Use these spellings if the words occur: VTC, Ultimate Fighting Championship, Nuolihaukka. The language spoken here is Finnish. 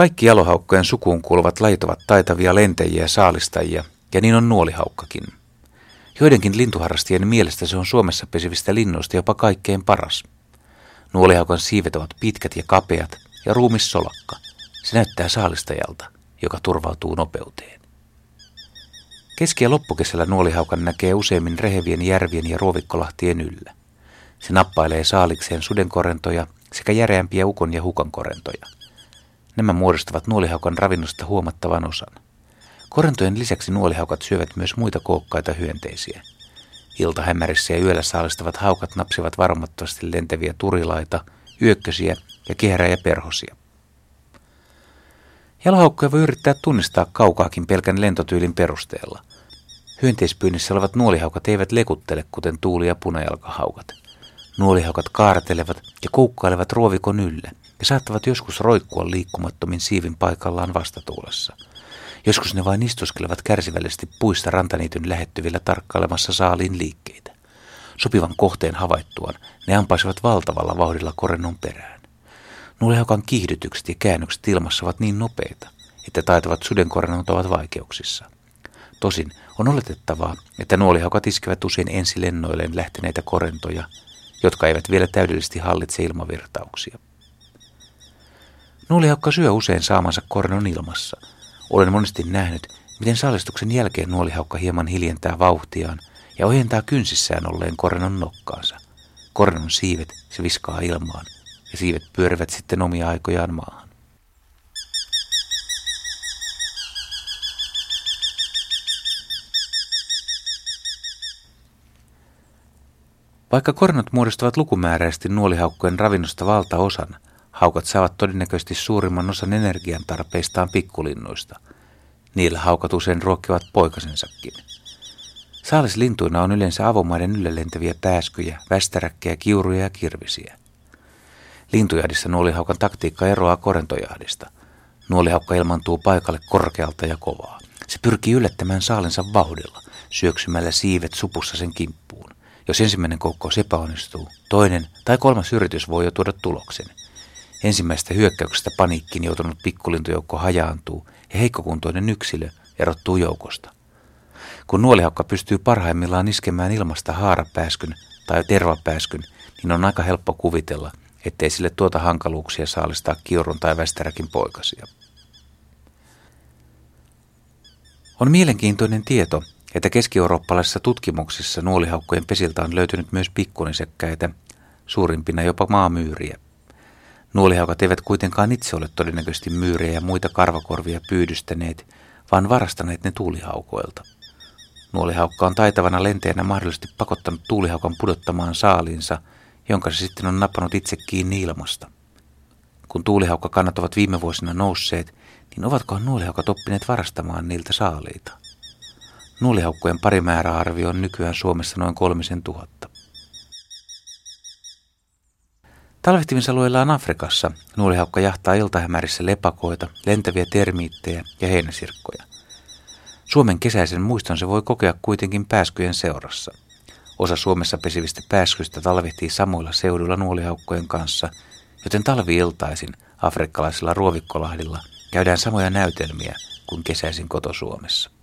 Kaikki jalohaukkojen sukuun kuuluvat lajit ovat taitavia lentäjiä ja saalistajia, ja niin on nuolihaukkakin. Joidenkin lintuharrastajien mielestä se on Suomessa pesivistä linnuista jopa kaikkein paras. Nuolihaukan siivet ovat pitkät ja kapeat ja ruumis solakka. Se näyttää saalistajalta, joka turvautuu nopeuteen. Keski- ja loppukesällä nuolihaukan näkee useimmin rehevien järvien ja ruovikkolahtien yllä. Se nappailee saalikseen sudenkorentoja sekä järeämpiä ukon ja hukan korentoja. Nämä muodostavat nuolihaukan ravinnosta huomattavan osan. Korentojen lisäksi nuolihaukat syövät myös muita kookkaita hyönteisiä. Iltahämärissä ja yöllä saalistavat haukat napsivat varomattomasti lentäviä turilaita, yökkösiä ja kehrää- ja perhosia. Jalohaukkoja voi yrittää tunnistaa kaukaakin pelkän lentotyylin perusteella. Hyönteispyynnissä olevat nuolihaukat eivät lekuttele kuten tuuli- ja punajalkahaukat. Nuolihaukat kaartelevat ja koukkailevat ruovikon yllä ja saattavat joskus roikkua liikkumattomin siivin paikallaan vastatuulessa. Joskus ne vain istuskelevat kärsivällisesti puista rantaniityn lähettyvillä tarkkailemassa saaliin liikkeitä. Sopivan kohteen havaittuaan ne ampaisivat valtavalla vauhdilla korennon perään. Nuolihaukan kiihdytykset ja käännökset ilmassa ovat niin nopeita, että taitavat sudenkorennot ovat vaikeuksissa. Tosin on oletettavaa, että nuolihaukat iskevät usein ensilennoilleen lähteneitä korentoja, jotka eivät vielä täydellisesti hallitse ilmavirtauksia. Nuolihaukka syö usein saamansa korennon ilmassa. Olen monesti nähnyt, miten saalistuksen jälkeen nuolihaukka hieman hiljentää vauhtiaan ja ojentaa kynsissään olleen korennon nokkaansa. Korennon siivet se viskaa ilmaan ja siivet pyörivät sitten omia aikojaan maahan. Vaikka korennot muodostavat lukumääräisesti nuolihaukkojen ravinnosta valtaosan, haukat saavat todennäköisesti suurimman osan energiantarpeistaan pikkulinnuista. Niillä haukat usein ruokkivat poikasensakin. Saalislintuina on yleensä avomaiden yllä lentäviä pääskyjä, västäräkkejä, kiuruja ja kirvisiä. Lintujahdissa nuolihaukan taktiikka eroaa korentojahdista. Nuolihaukka ilmaantuu paikalle korkealta ja kovaa. Se pyrkii yllättämään saalinsa vauhdilla, syöksymällä siivet supussa sen kimppuun. Jos ensimmäinen koukkaus epäonnistuu, toinen tai kolmas yritys voi jo tuoda tuloksen. Ensimmäisestä hyökkäyksestä paniikkiin joutunut pikkulintujoukko hajaantuu ja heikkokuntoinen yksilö erottuu joukosta. Kun nuolihaukka pystyy parhaimmillaan iskemään ilmasta haarapääskyn tai tervapääskyn, niin on aika helppo kuvitella, ettei sille tuota hankaluuksia saalistaa kiurun tai västäräkin poikasia. On mielenkiintoinen tieto, että keski-eurooppalaisissa tutkimuksissa nuolihaukkojen pesiltä on löytynyt myös pikkunisäkkäitä, suurimpina jopa maamyyriä. Nuolihaukat eivät kuitenkaan itse ole todennäköisesti myyriä ja muita karvakorvia pyydystäneet, vaan varastaneet ne tuulihaukoilta. Nuolihaukka on taitavana lenteenä mahdollisesti pakottanut tuulihaukan pudottamaan saaliinsa, jonka se sitten on nappanut itse kiinni ilmasta. Kun tuulihaukkakannat ovat viime vuosina nousseet, niin ovatkohan nuolihaukat oppineet varastamaan niiltä saaliita? Nuolihaukkojen parimääräarvio on nykyään Suomessa noin 3000. Talvehtimisalueilla on Afrikassa. Nuolihaukka jahtaa iltahämärissä lepakoita, lentäviä termiittejä ja heinäsirkkoja. Suomen kesäisen muiston se voi kokea kuitenkin pääskyjen seurassa. Osa Suomessa pesivistä pääskyistä talvehtii samoilla seuduilla nuolihaukkojen kanssa, joten talvi-iltaisin afrikkalaisilla ruovikkolahdilla käydään samoja näytelmiä kuin kesäisin koto-Suomessa.